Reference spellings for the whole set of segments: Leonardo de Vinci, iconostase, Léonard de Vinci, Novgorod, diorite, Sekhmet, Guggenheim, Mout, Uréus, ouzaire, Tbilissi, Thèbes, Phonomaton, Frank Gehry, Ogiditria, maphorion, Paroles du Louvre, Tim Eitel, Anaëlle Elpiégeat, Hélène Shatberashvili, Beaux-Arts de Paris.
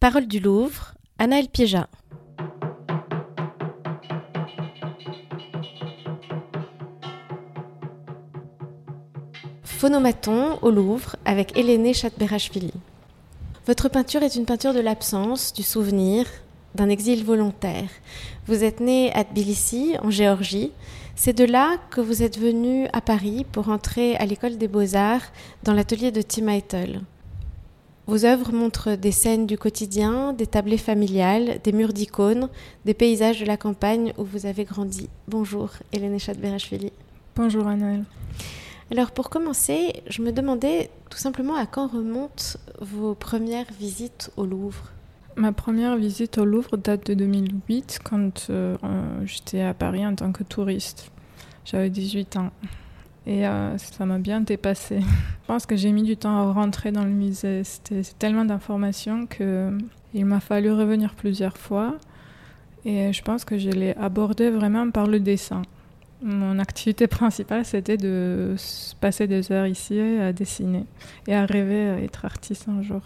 Paroles du Louvre, Anaëlle Elpiégeat. Phonomaton au Louvre avec Hélène Shatberashvili. Votre peinture est une peinture de l'absence, du souvenir, d'un exil volontaire. Vous êtes né à Tbilissi, en Géorgie. C'est de là que vous êtes venu à Paris pour entrer à l'école des Beaux-Arts dans l'atelier de Tim Eitel. Vos œuvres montrent des scènes du quotidien, des tablées familiales, des murs d'icônes, des paysages de la campagne où vous avez grandi. Bonjour Hélène Shatberashvili. Bonjour Anaëlle. Alors pour commencer, je me demandais tout simplement à quand remontent vos premières visites au Louvre. Ma première visite au Louvre date de 2008, quand j'étais à Paris en tant que touriste. J'avais 18 ans et ça m'a bien dépassée. Je pense que j'ai mis du temps à rentrer dans le musée. C'est tellement d'informations qu'il m'a fallu revenir plusieurs fois. Et je pense que je l'ai abordé vraiment par le dessin. Mon activité principale, c'était de passer des heures ici à dessiner et à rêver à être artiste un jour.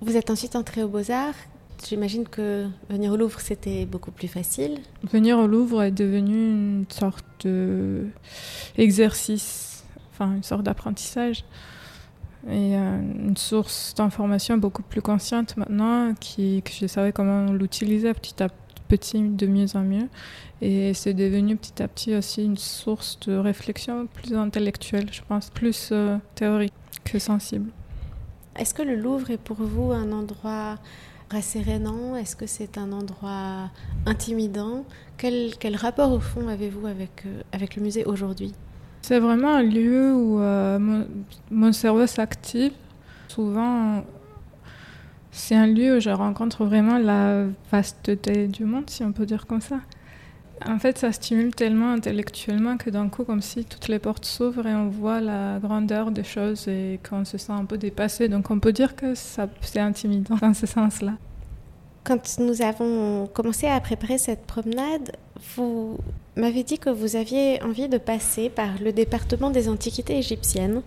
Vous êtes ensuite entrée aux Beaux-Arts. J'imagine que venir au Louvre, c'était beaucoup plus facile. Venir au Louvre est devenu une sorte d'exercice, une sorte d'apprentissage et une source d'information beaucoup plus consciente maintenant, que je savais comment l'utiliser petit à petit, de mieux en mieux. Et c'est devenu petit à petit aussi une source de réflexion plus intellectuelle, je pense, plus théorique que sensible. Est-ce que le Louvre est pour vous un endroit rassérénant ? Est-ce que c'est un endroit intimidant ? Quel rapport au fond avez-vous avec le musée aujourd'hui ? C'est vraiment un lieu où mon cerveau s'active. Souvent, c'est un lieu où je rencontre vraiment la vasteté du monde, si on peut dire comme ça. En fait, ça stimule tellement intellectuellement que d'un coup, comme si toutes les portes s'ouvrent et on voit la grandeur des choses et qu'on se sent un peu dépassé. Donc on peut dire que c'est intimidant dans ce sens-là. Quand nous avons commencé à préparer cette promenade, vous m'avez dit que vous aviez envie de passer par le département des antiquités égyptiennes.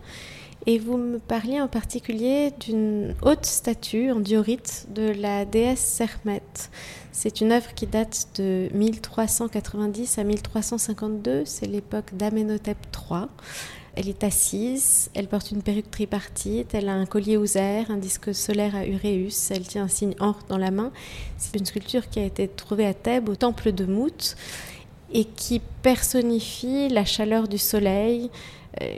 Et vous me parliez en particulier d'une haute statue en diorite de la déesse Sekhmet. C'est une œuvre qui date de 1390 à 1352, c'est l'époque d'Amenhotep III. Elle est assise, elle porte une perruque tripartite, elle a un collier ouzaire, un disque solaire à Uréus, elle tient un signe Or dans la main. C'est une sculpture qui a été trouvée à Thèbes, au temple de Mout, et qui personnifie la chaleur du soleil,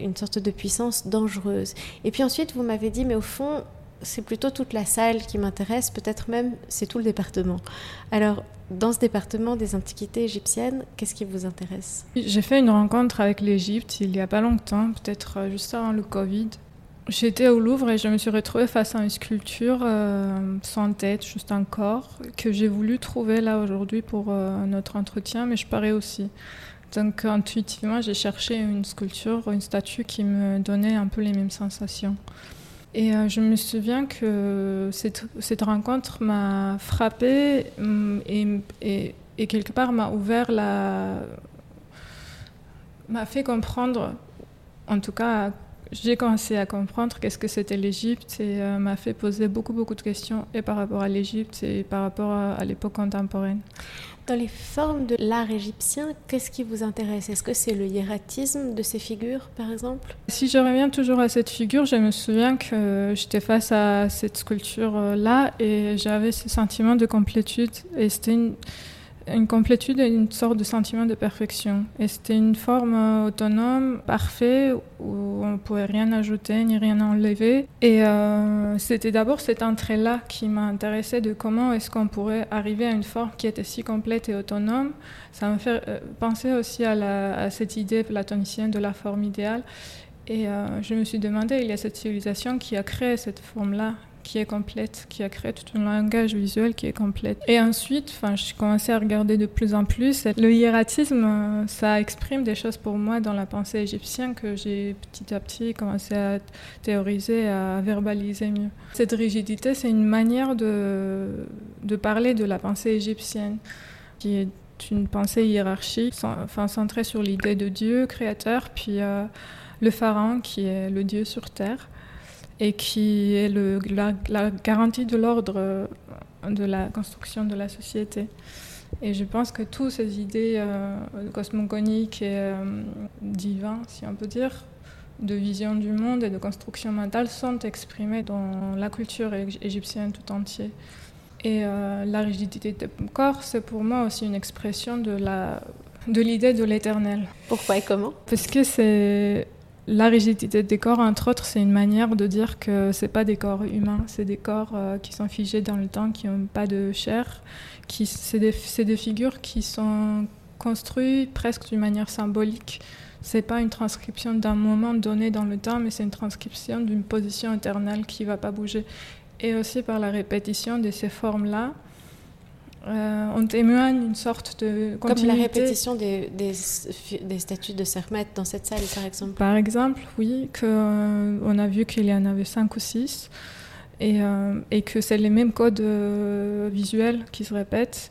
une sorte de puissance dangereuse. Et puis ensuite, vous m'avez dit, mais au fond, c'est plutôt toute la salle qui m'intéresse, peut-être même c'est tout le département. Alors, dans ce département des antiquités égyptiennes, qu'est-ce qui vous intéresse ? J'ai fait une rencontre avec l'Égypte il n'y a pas longtemps, peut-être juste avant le Covid. J'étais au Louvre et je me suis retrouvée face à une sculpture sans tête, juste un corps, que j'ai voulu trouver là aujourd'hui pour notre entretien, mais je parais aussi. Donc intuitivement, j'ai cherché une sculpture, une statue qui me donnait un peu les mêmes sensations. Et je me souviens que cette rencontre m'a frappée et quelque part m'a fait comprendre, en tout cas j'ai commencé à comprendre qu'est-ce que c'était l'Égypte et m'a fait poser beaucoup, beaucoup de questions et par rapport à l'Égypte et par rapport à l'époque contemporaine. Dans les formes de l'art égyptien, qu'est-ce qui vous intéresse ? Est-ce que c'est le hiératisme de ces figures, par exemple ? Si je reviens toujours à cette figure, je me souviens que j'étais face à cette sculpture-là et j'avais ce sentiment de complétude. Et c'était une complétude et une sorte de sentiment de perfection. Et c'était une forme autonome, parfaite, où on ne pouvait rien ajouter ni rien enlever. Et c'était d'abord cet entrée-là qui m'a intéressée, de comment est-ce qu'on pourrait arriver à une forme qui était si complète et autonome. Ça m'a fait penser aussi à cette idée platonicienne de la forme idéale. Et je me suis demandé, il y a cette civilisation qui a créé cette forme-là, qui est complète, qui a créé tout un langage visuel qui est complète. Et ensuite, je commençais à regarder de plus en plus. Le hiératisme, ça exprime des choses pour moi dans la pensée égyptienne que j'ai petit à petit commencé à théoriser, à verbaliser mieux. Cette rigidité, c'est une manière de parler de la pensée égyptienne, qui est une pensée hiérarchique, centrée sur l'idée de Dieu, créateur, puis le pharaon qui est le Dieu sur terre. et qui est la garantie de l'ordre de la construction de la société. Et je pense que toutes ces idées cosmogoniques et divines, si on peut dire, de vision du monde et de construction mentale sont exprimées dans la culture égyptienne tout entière. Et la rigidité du corps, c'est pour moi aussi une expression de l'idée de l'éternel. Pourquoi et comment ? Parce que c'est... La rigidité des corps, entre autres, c'est une manière de dire que ce n'est pas des corps humains, c'est des corps qui sont figés dans le temps, qui n'ont pas de chair. C'est des figures qui sont construites presque d'une manière symbolique. Ce n'est pas une transcription d'un moment donné dans le temps, mais c'est une transcription d'une position éternelle qui ne va pas bouger. Et aussi par la répétition de ces formes-là, on témoigne une sorte de continuité. Comme la répétition des statues de Sekhmet dans cette salle, par exemple. Par exemple, oui, on a vu qu'il y en avait 5 ou 6 et que c'est les mêmes codes visuels qui se répètent.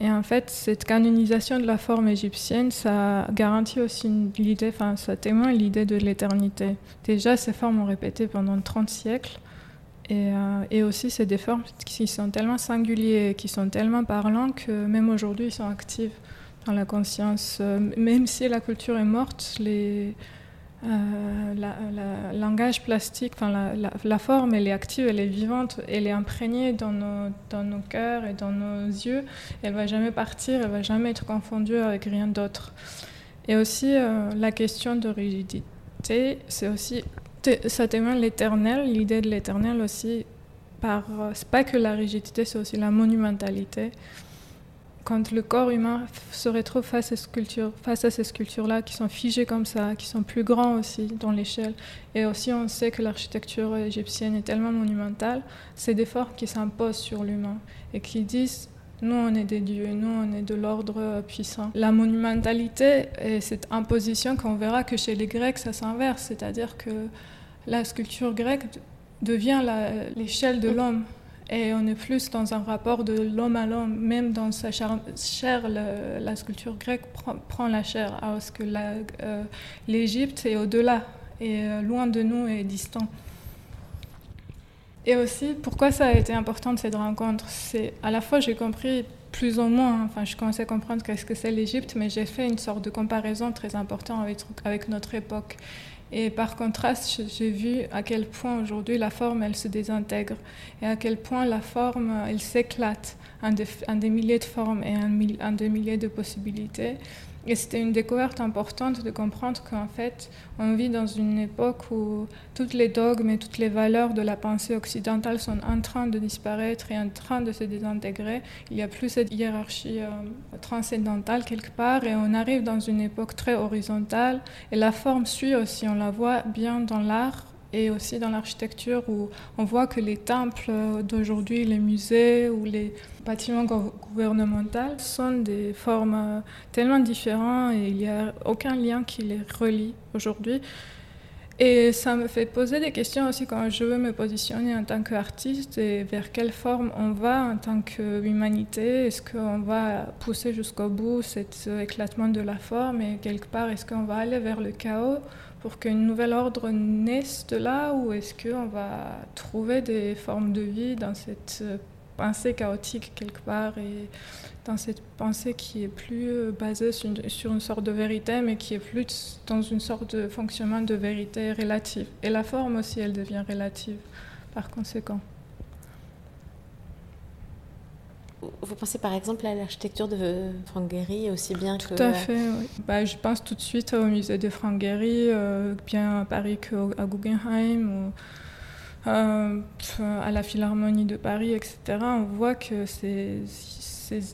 Et en fait, cette canonisation de la forme égyptienne, ça garantit aussi l'idée, enfin, ça témoigne l'idée de l'éternité. Déjà, ces formes ont répété pendant 30 siècles. Et aussi, c'est des formes qui sont tellement singulières, qui sont tellement parlantes que même aujourd'hui, ils sont actifs dans la conscience. Même si la culture est morte, le langage plastique, enfin, la forme, elle est active, elle est vivante, elle est imprégnée dans nos cœurs et dans nos yeux. Elle ne va jamais partir, elle ne va jamais être confondue avec rien d'autre. Et aussi, la question de rigidité, c'est aussi... Ça témoigne l'éternel, l'idée de l'éternel aussi, c'est pas que la rigidité, c'est aussi la monumentalité. Quand le corps humain se retrouve face à ces sculptures-là qui sont figées comme ça, qui sont plus grands aussi dans l'échelle, et aussi on sait que l'architecture égyptienne est tellement monumentale, c'est des formes qui s'imposent sur l'humain et qui disent... Nous, on est des dieux, nous, on est de l'ordre puissant. La monumentalité et cette imposition qu'on verra que chez les Grecs, ça s'inverse. C'est-à-dire que la sculpture grecque devient l'échelle de l'homme. Et on est plus dans un rapport de l'homme à l'homme. Même dans sa chair, la sculpture grecque prend la chair. Alors que l'Égypte est au-delà, est loin de nous et distant. Et aussi, pourquoi ça a été important cette rencontre ? C'est à la fois, j'ai compris plus ou moins, enfin, je commençais à comprendre qu'est-ce que c'est l'Égypte, mais j'ai fait une sorte de comparaison très importante avec notre époque. Et par contraste, j'ai vu à quel point aujourd'hui la forme, elle se désintègre, et à quel point la forme, elle s'éclate en des milliers de formes et en des milliers de possibilités. Et c'était une découverte importante de comprendre qu'en fait, on vit dans une époque où toutes les dogmes et toutes les valeurs de la pensée occidentale sont en train de disparaître et en train de se désintégrer. Il n'y a plus cette hiérarchie transcendantale quelque part et on arrive dans une époque très horizontale. Et la forme suit aussi, on la voit bien dans l'art et aussi dans l'architecture où on voit que les temples d'aujourd'hui, les musées ou les bâtiments gouvernementaux sont des formes tellement différentes et il n'y a aucun lien qui les relie aujourd'hui. Et ça me fait poser des questions aussi quand je veux me positionner en tant qu'artiste et vers quelle forme on va en tant qu'humanité. Est-ce qu'on va pousser jusqu'au bout cet éclatement de la forme et quelque part, est-ce qu'on va aller vers le chaos pour qu'une nouvelle ordre naisse de là ou est-ce qu'on va trouver des formes de vie dans cette pensée chaotique quelque part et dans cette pensée qui est plus basée sur une sorte de vérité mais qui est plus dans une sorte de fonctionnement de vérité relative. Et la forme aussi, elle devient relative par conséquent. Vous pensez par exemple à l'architecture de Frank Gehry aussi bien que... Tout à fait, oui. Je pense tout de suite au musée de Frank Gehry, bien à Paris qu'à Guggenheim, ou, à la Philharmonie de Paris, etc. On voit que ces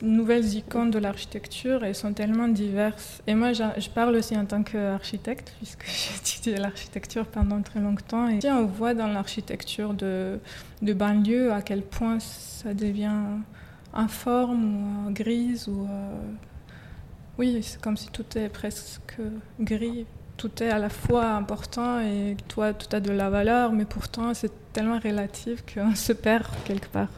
nouvelles icônes de l'architecture, elles sont tellement diverses. Et moi, je parle aussi en tant qu'architecte, puisque j'ai étudié l'architecture pendant très longtemps. Et on voit dans l'architecture de banlieue à quel point ça devient... informe ou grise ou oui, c'est comme si tout est presque gris, tout est à la fois important et toi tout a de la valeur, mais pourtant c'est tellement relatif qu'on se perd quelque part.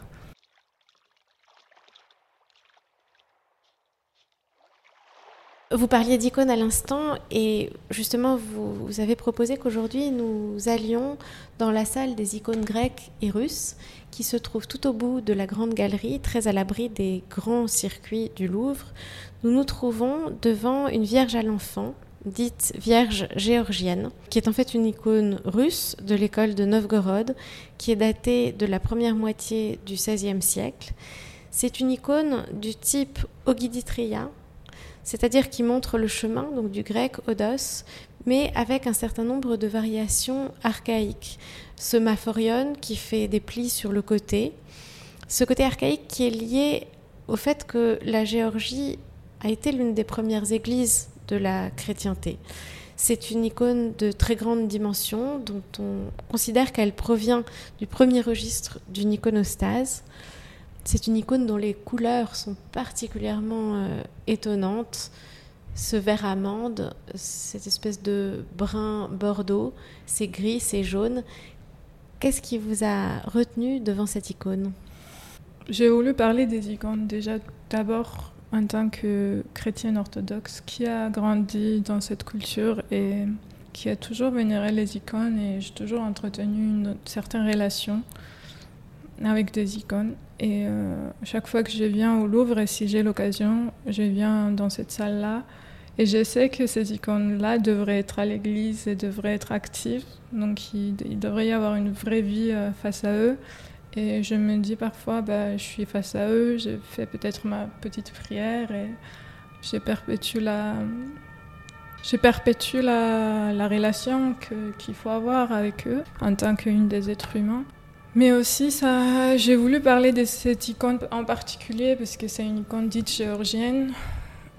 Vous parliez d'icônes à l'instant et justement vous avez proposé qu'aujourd'hui nous allions dans la salle des icônes grecques et russes qui se trouve tout au bout de la grande galerie, très à l'abri des grands circuits du Louvre. Nous nous trouvons devant une Vierge à l'enfant, dite Vierge géorgienne, qui est en fait une icône russe de l'école de Novgorod, qui est datée de la première moitié du XVIe siècle. C'est une icône du type Ogiditria, c'est-à-dire qui montre le chemin, donc du grec odos, mais avec un certain nombre de variations archaïques. Ce maphorion qui fait des plis sur le côté, ce côté archaïque qui est lié au fait que la Géorgie a été l'une des premières églises de la chrétienté. C'est une icône de très grande dimension dont on considère qu'elle provient du premier registre d'une iconostase. C'est une icône dont les couleurs sont particulièrement étonnantes. Ce vert amande, cette espèce de brun bordeaux, c'est gris, c'est jaune. Qu'est-ce qui vous a retenu devant cette icône ? J'ai voulu parler des icônes déjà d'abord en tant que chrétienne orthodoxe qui a grandi dans cette culture et qui a toujours vénéré les icônes et j'ai toujours entretenu une certaine relation avec des icônes. Et chaque fois que je viens au Louvre, et si j'ai l'occasion, je viens dans cette salle-là. Et je sais que ces icônes-là devraient être à l'église et devraient être actives. Donc il devrait y avoir une vraie vie face à eux. Et je me dis parfois, je suis face à eux, je fais peut-être ma petite prière et je perpétue la relation qu'il faut avoir avec eux en tant qu'une des êtres humains. Mais aussi, j'ai voulu parler de cette icône en particulier parce que c'est une icône dite géorgienne.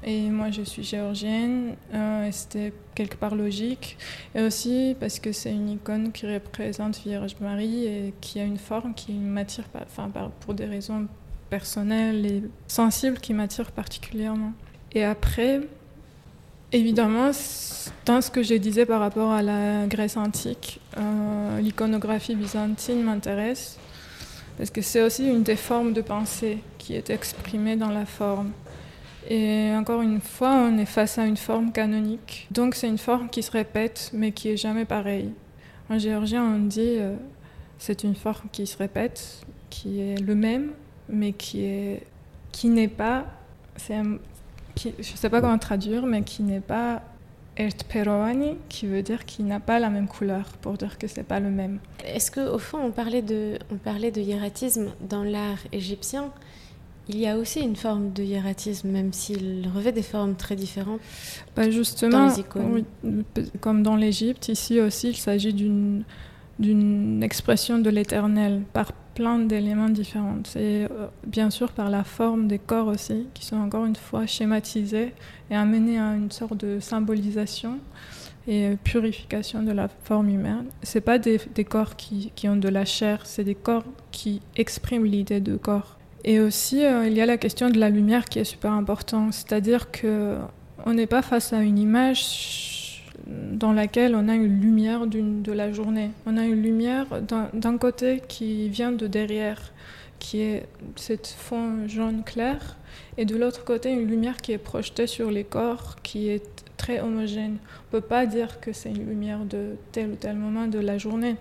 Et moi, je suis géorgienne, et c'était quelque part logique. Et aussi parce que c'est une icône qui représente Vierge Marie et qui a une forme qui m'attire, pour des raisons personnelles et sensibles, qui m'attire particulièrement. Et après, évidemment, dans ce que je disais par rapport à la Grèce antique, l'iconographie byzantine m'intéresse parce que c'est aussi une des formes de pensée qui est exprimée dans la forme. Et encore une fois, on est face à une forme canonique. Donc c'est une forme qui se répète, mais qui n'est jamais pareille. En géorgien, on dit c'est une forme qui se répète, qui est le même, mais qui n'est pas... je ne sais pas comment traduire, mais qui n'est pas ertperovani, qui veut dire qu'il n'a pas la même couleur, pour dire que ce n'est pas le même. Est-ce qu'au fond, on parlait de hiératisme dans l'art égyptien? Il y a aussi une forme de hiératisme, même s'il revêt des formes très différentes justement, dans les icônes. Comme dans l'Égypte, ici aussi, il s'agit d'une expression de l'éternel par plein d'éléments différents. C'est bien sûr par la forme des corps aussi, qui sont encore une fois schématisés et amenés à une sorte de symbolisation et purification de la forme humaine. Ce n'est pas des corps qui ont de la chair, c'est des corps qui expriment l'idée de corps. Et aussi, il y a la question de la lumière qui est super importante, c'est-à-dire qu'on n'est pas face à une image dans laquelle on a une lumière de la journée. On a une lumière d'un côté qui vient de derrière, qui est cette fond jaune clair, et de l'autre côté, une lumière qui est projetée sur les corps, qui est très homogène. On ne peut pas dire que c'est une lumière de tel ou tel moment de la journée.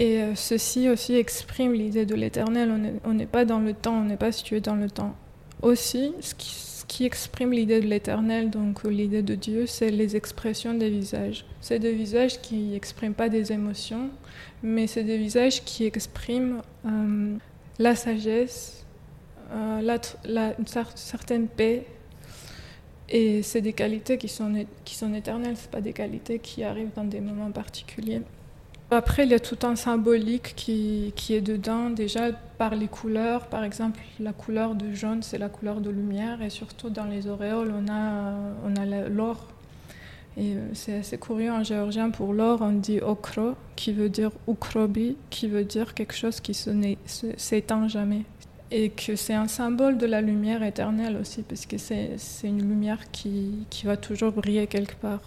Et ceci aussi exprime l'idée de l'éternel. On n'est pas dans le temps, on n'est pas situé dans le temps. Aussi, ce qui exprime l'idée de l'éternel, donc l'idée de Dieu, c'est les expressions des visages. C'est des visages qui n'expriment pas des émotions, mais c'est des visages qui expriment la sagesse, une certaine paix. Et c'est des qualités qui sont éternelles, ce ne sont pas des qualités qui arrivent dans des moments particuliers. Après, il y a tout un symbolique qui est dedans, déjà par les couleurs. Par exemple, la couleur de jaune, c'est la couleur de lumière. Et surtout, dans les auréoles, on a l'or. Et c'est assez curieux en géorgien. Pour l'or, on dit « okro », qui veut dire « ukrobi », qui veut dire quelque chose qui ne s'éteint jamais. Et que c'est un symbole de la lumière éternelle aussi, parce que c'est une lumière qui va toujours briller quelque part.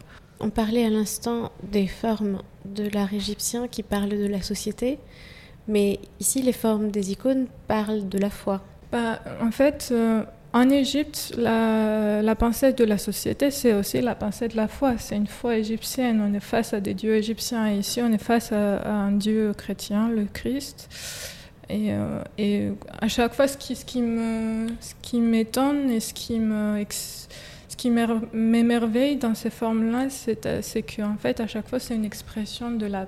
On parlait à l'instant des formes de l'art égyptien qui parlent de la société, mais ici les formes des icônes parlent de la foi. En fait, En Égypte, la pensée de la société, c'est aussi la pensée de la foi. C'est une foi égyptienne. On est face à des dieux égyptiens. Et ici, on est face à un dieu chrétien, le Christ. Et à chaque fois, ce qui m'étonne et ce qui m'émerveille dans ces formes-là, c'est qu'en fait, à chaque fois, c'est une expression de la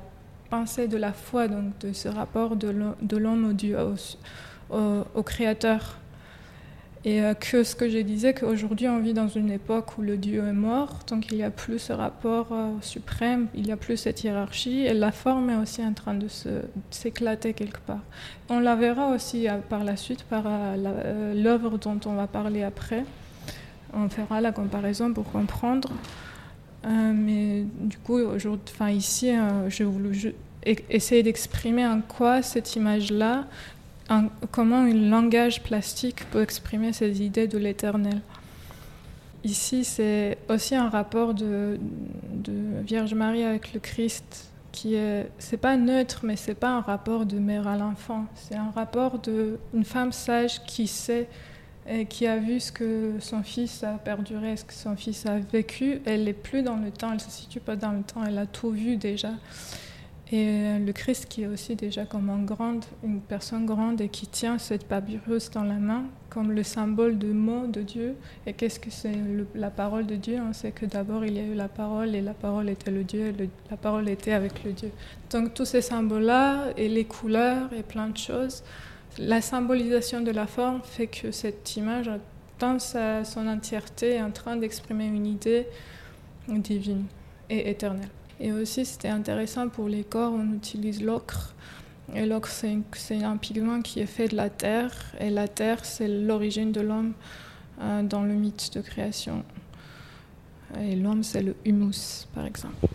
pensée de la foi, donc de ce rapport de l'homme au Dieu, au Créateur. Et que ce que je disais, qu'aujourd'hui on vit dans une époque où le Dieu est mort, donc il n'y a plus ce rapport suprême, il n'y a plus cette hiérarchie, et la forme est aussi en train de s'éclater quelque part. On la verra aussi par la suite, par l'œuvre dont on va parler après. On fera la comparaison pour comprendre. Mais du coup, ici, j'ai voulu essayer d'exprimer en quoi cette image-là, comment un langage plastique peut exprimer ces idées de l'éternel. Ici, c'est aussi un rapport de Vierge Marie avec le Christ qui est, c'est pas neutre, mais c'est pas un rapport de mère à l'enfant. C'est un rapport d'une femme sage qui sait et qui a vu ce que son fils a perduré, ce que son fils a vécu. Elle n'est plus dans le temps, elle ne se situe pas dans le temps, elle a tout vu déjà. Et le Christ qui est aussi déjà comme une personne grande et qui tient cette papyrus dans la main comme le symbole de mot de Dieu. Et qu'est-ce que c'est la parole de Dieu ? On sait que d'abord il y a eu la parole et la parole était le Dieu et la parole était avec le Dieu. Donc tous ces symboles-là et les couleurs et plein de choses, la symbolisation de la forme fait que cette image, dans son entièreté, est en train d'exprimer une idée divine et éternelle. Et aussi, c'était intéressant pour les corps, on utilise l'ocre. Et l'ocre, c'est un pigment qui est fait de la terre. Et la terre, c'est l'origine de l'homme dans le mythe de création. Et l'homme, c'est le humus, par exemple.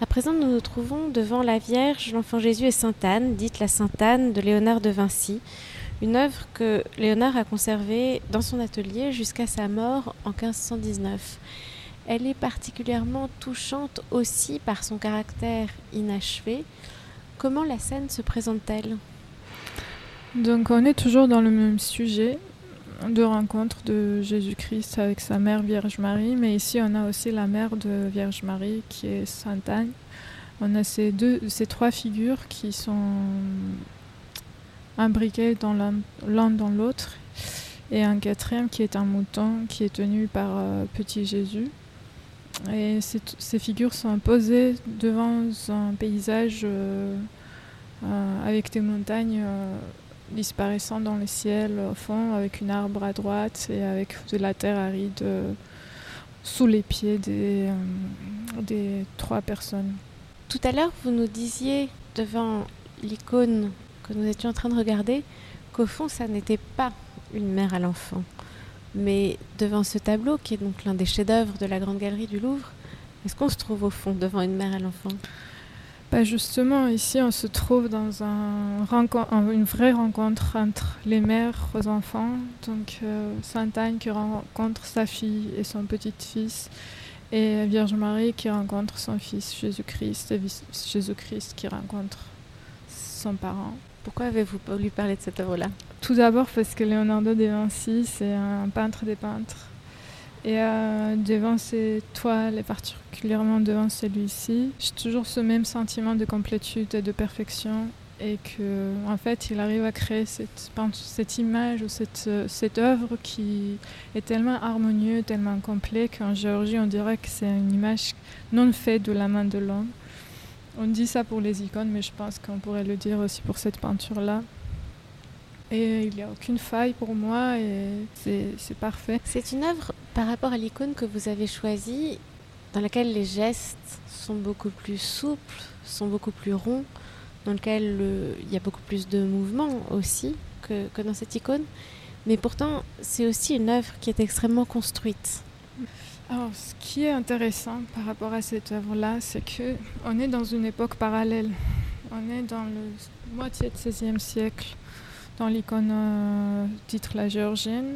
À présent, nous nous trouvons devant la Vierge, l'Enfant Jésus et Sainte Anne, dite la Sainte Anne de Léonard de Vinci. Une œuvre que Léonard a conservée dans son atelier jusqu'à sa mort en 1519. Elle est particulièrement touchante aussi par son caractère inachevé. Comment la scène se présente-t-elle ? Donc on est toujours dans le même sujet de rencontre de Jésus-Christ avec sa mère Vierge Marie, mais ici on a aussi la mère de Vierge Marie qui est Sainte Anne. On a ces trois figures qui sont imbriqués dans l'un dans l'autre, et un quatrième qui est un mouton qui est tenu par petit Jésus. Et ces figures sont posées devant un paysage avec des montagnes disparaissant dans le ciel au fond, avec une arbre à droite et avec de la terre aride sous les pieds des trois personnes. Tout à l'heure, vous nous disiez devant l'icône que nous étions en train de regarder, qu'au fond, ça n'était pas une mère à l'enfant. Mais devant ce tableau, qui est donc l'un des chefs-d'œuvre de la Grande Galerie du Louvre, est-ce qu'on se trouve au fond devant une mère à l'enfant ? Justement, ici, on se trouve dans une vraie rencontre entre les mères aux enfants. Donc, Sainte Anne qui rencontre sa fille et son petit-fils, et Vierge Marie qui rencontre son fils Jésus-Christ, et Jésus-Christ qui rencontre son parent. Pourquoi avez-vous voulu parler de cette œuvre-là ? Tout d'abord parce que Leonardo de Vinci, c'est un peintre des peintres. Et devant ces toiles, et particulièrement devant celui-ci, j'ai toujours ce même sentiment de complétude et de perfection. Et qu'en fait, il arrive à créer cette image ou cette œuvre qui est tellement harmonieuse, tellement complète qu'en Géorgie, on dirait que c'est une image non faite de la main de l'homme. On dit ça pour les icônes, mais je pense qu'on pourrait le dire aussi pour cette peinture-là. Et il n'y a aucune faille pour moi, et c'est parfait. C'est une œuvre par rapport à l'icône que vous avez choisie, dans laquelle les gestes sont beaucoup plus souples, sont beaucoup plus ronds, dans lequel il y a beaucoup plus de mouvements aussi que dans cette icône. Mais pourtant, c'est aussi une œuvre qui est extrêmement construite. Alors, ce qui est intéressant par rapport à cette œuvre-là, c'est qu'on est dans une époque parallèle. On est dans la moitié du XVIe siècle. dans l'icône titre la géorgienne.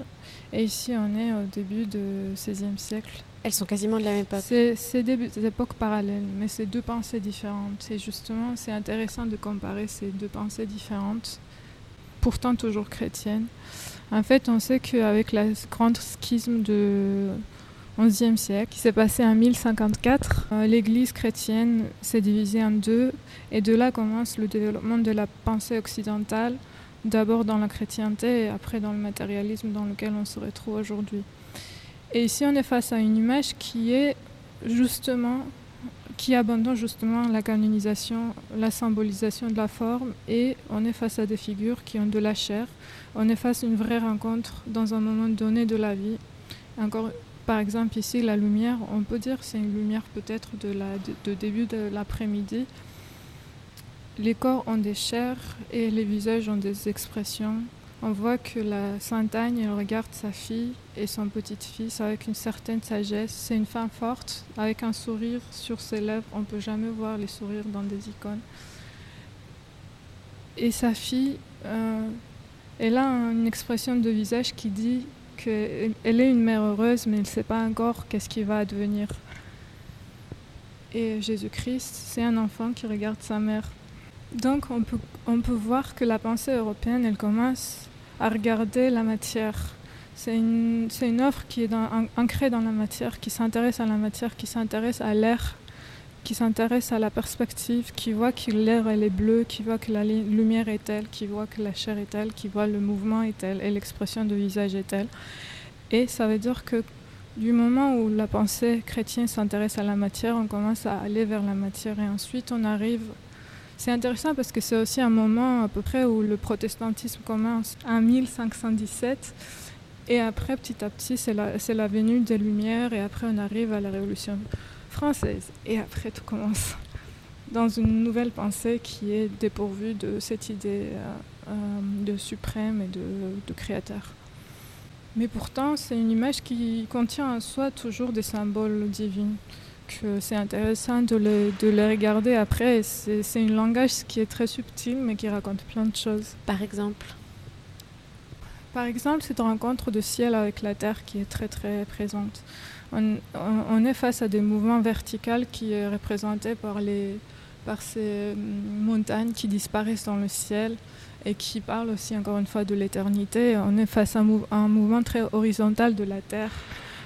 Et ici, on est au début du XVIe siècle. Elles sont quasiment de la même époque. C'est des époques parallèles, mais c'est deux pensées différentes. Et justement, c'est intéressant de comparer ces deux pensées différentes, pourtant toujours chrétiennes. En fait, on sait qu'avec le grand schisme du XIe siècle, qui s'est passé en 1054, l'Église chrétienne s'est divisée en deux, et de là commence le développement de la pensée occidentale, d'abord dans la chrétienté et après dans le matérialisme dans lequel on se retrouve aujourd'hui. Et ici, on est face à une image qui abandonne justement la canonisation, la symbolisation de la forme, et on est face à des figures qui ont de la chair. On est face à une vraie rencontre dans un moment donné de la vie. Encore, par exemple, ici, la lumière, on peut dire que c'est une lumière peut-être de début de l'après-midi. Les corps ont des chairs et les visages ont des expressions. On voit que la Sainte Anne, elle regarde sa fille et son petit-fils avec une certaine sagesse. C'est une femme forte, avec un sourire sur ses lèvres. On ne peut jamais voir les sourires dans des icônes. Et sa fille, elle a une expression de visage qui dit qu'elle est une mère heureuse, mais elle ne sait pas encore qu'est-ce qui va advenir. Et Jésus-Christ, c'est un enfant qui regarde sa mère. Donc on peut voir que la pensée européenne, elle commence à regarder la matière. C'est une œuvre qui est ancrée dans la matière, qui s'intéresse à la matière, qui s'intéresse à l'air, qui s'intéresse à la perspective, qui voit que l'air elle est bleue, qui voit que la lumière est telle, qui voit que la chair est telle, qui voit le mouvement est tel et l'expression de visage est telle. Et ça veut dire que du moment où la pensée chrétienne s'intéresse à la matière, on commence à aller vers la matière et ensuite on arrive... C'est intéressant parce que c'est aussi un moment à peu près où le protestantisme commence en 1517 et après petit à petit c'est la venue des Lumières et après on arrive à la Révolution française et après tout commence dans une nouvelle pensée qui est dépourvue de cette idée de suprême et de créateur. Mais pourtant c'est une image qui contient en soi toujours des symboles divins. Que c'est intéressant de les regarder après. C'est un langage qui est très subtil, mais qui raconte plein de choses. Par exemple, cette rencontre de ciel avec la terre qui est très très présente. On est face à des mouvements verticaux qui sont représentés par ces montagnes qui disparaissent dans le ciel et qui parlent aussi encore une fois de l'éternité. On est face à un mouvement très horizontal de la terre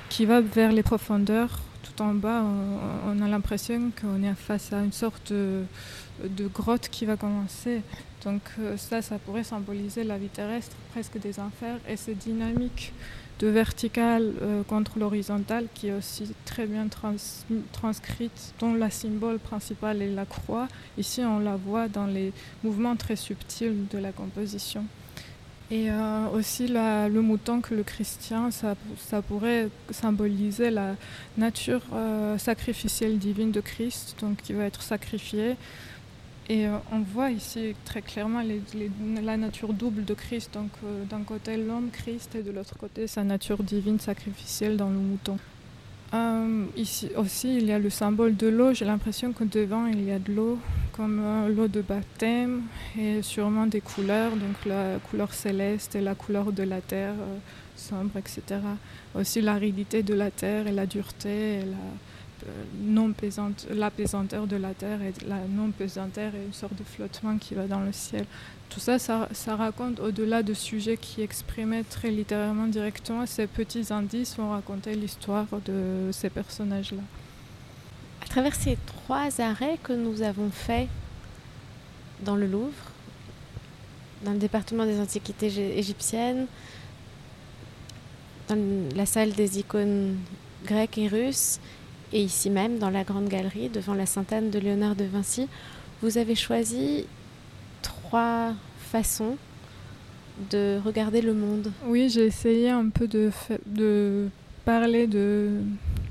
qui va vers les profondeurs. En bas, on a l'impression qu'on est face à une sorte de grotte qui va commencer. Donc ça pourrait symboliser la vie terrestre, presque des enfers, et cette dynamique de verticale contre l'horizontale qui est aussi très bien transcrite, dont la symbole principale est la croix. Ici, on la voit dans les mouvements très subtils de la composition. Et aussi le mouton que le chrétien, ça pourrait symboliser la nature sacrificielle divine de Christ, donc qui va être sacrifié. Et on voit ici très clairement la nature double de Christ, donc d'un côté l'homme Christ et de l'autre côté sa nature divine sacrificielle dans le mouton. Ici aussi il y a le symbole de l'eau, j'ai l'impression que devant il y a de l'eau, comme l'eau de baptême et sûrement des couleurs, donc la couleur céleste et la couleur de la terre sombre, etc. Aussi l'aridité de la terre et la dureté, et la pesanteur de la terre et la non-pesanteur et une sorte de flottement qui va dans le ciel. Tout ça raconte au-delà de sujets qui exprimaient très littéralement directement, ces petits indices vont raconter l'histoire de ces personnages-là. À travers ces trois arrêts que nous avons faits dans le Louvre, dans le département des antiquités égyptiennes, dans la salle des icônes grecques et russes, et ici même, dans la grande galerie, devant la Sainte Anne de Léonard de Vinci, vous avez choisi trois façons de regarder le monde. Oui, j'ai essayé un peu de parler de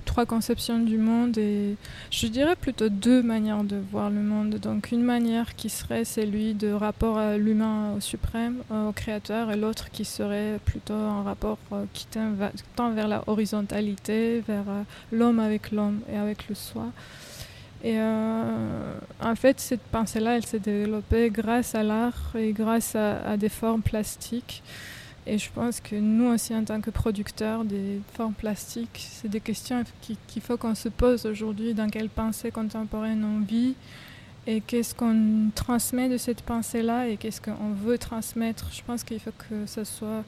trois conceptions du monde et je dirais plutôt deux manières de voir le monde. Donc une manière qui serait celui de rapport à l'humain au suprême, au créateur, et l'autre qui serait plutôt un rapport qui tend vers la horizontalité, vers l'homme avec l'homme et avec le soi. Et en fait, cette pensée-là, elle s'est développée grâce à l'art et grâce à des formes plastiques. Et je pense que nous aussi, en tant que producteurs des formes plastiques, c'est des questions qu'il faut qu'on se pose aujourd'hui. Dans quelle pensée contemporaine on vit et qu'est-ce qu'on transmet de cette pensée-là et qu'est-ce qu'on veut transmettre. Je pense qu'il faut que ça soit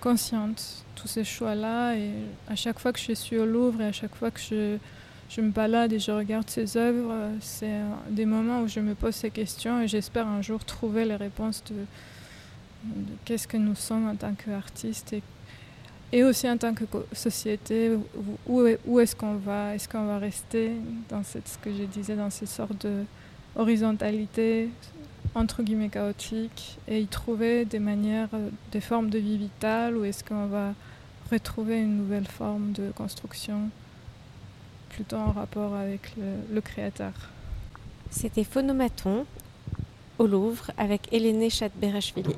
consciente, tous ces choix-là. Et à chaque fois que je suis au Louvre et à chaque fois que je me balade et je regarde ces œuvres, c'est des moments où je me pose ces questions et j'espère un jour trouver les réponses de qu'est-ce que nous sommes en tant qu'artistes et aussi en tant que société, où est-ce qu'on va, est-ce qu'on va rester dans ce que je disais, dans cette sorte d'horizontalité entre guillemets chaotique, et y trouver des manières, des formes de vie vitale, ou est-ce qu'on va retrouver une nouvelle forme de construction plutôt en rapport avec le créateur. C'était Phonomaton au Louvre avec Hélène Shatberashvili.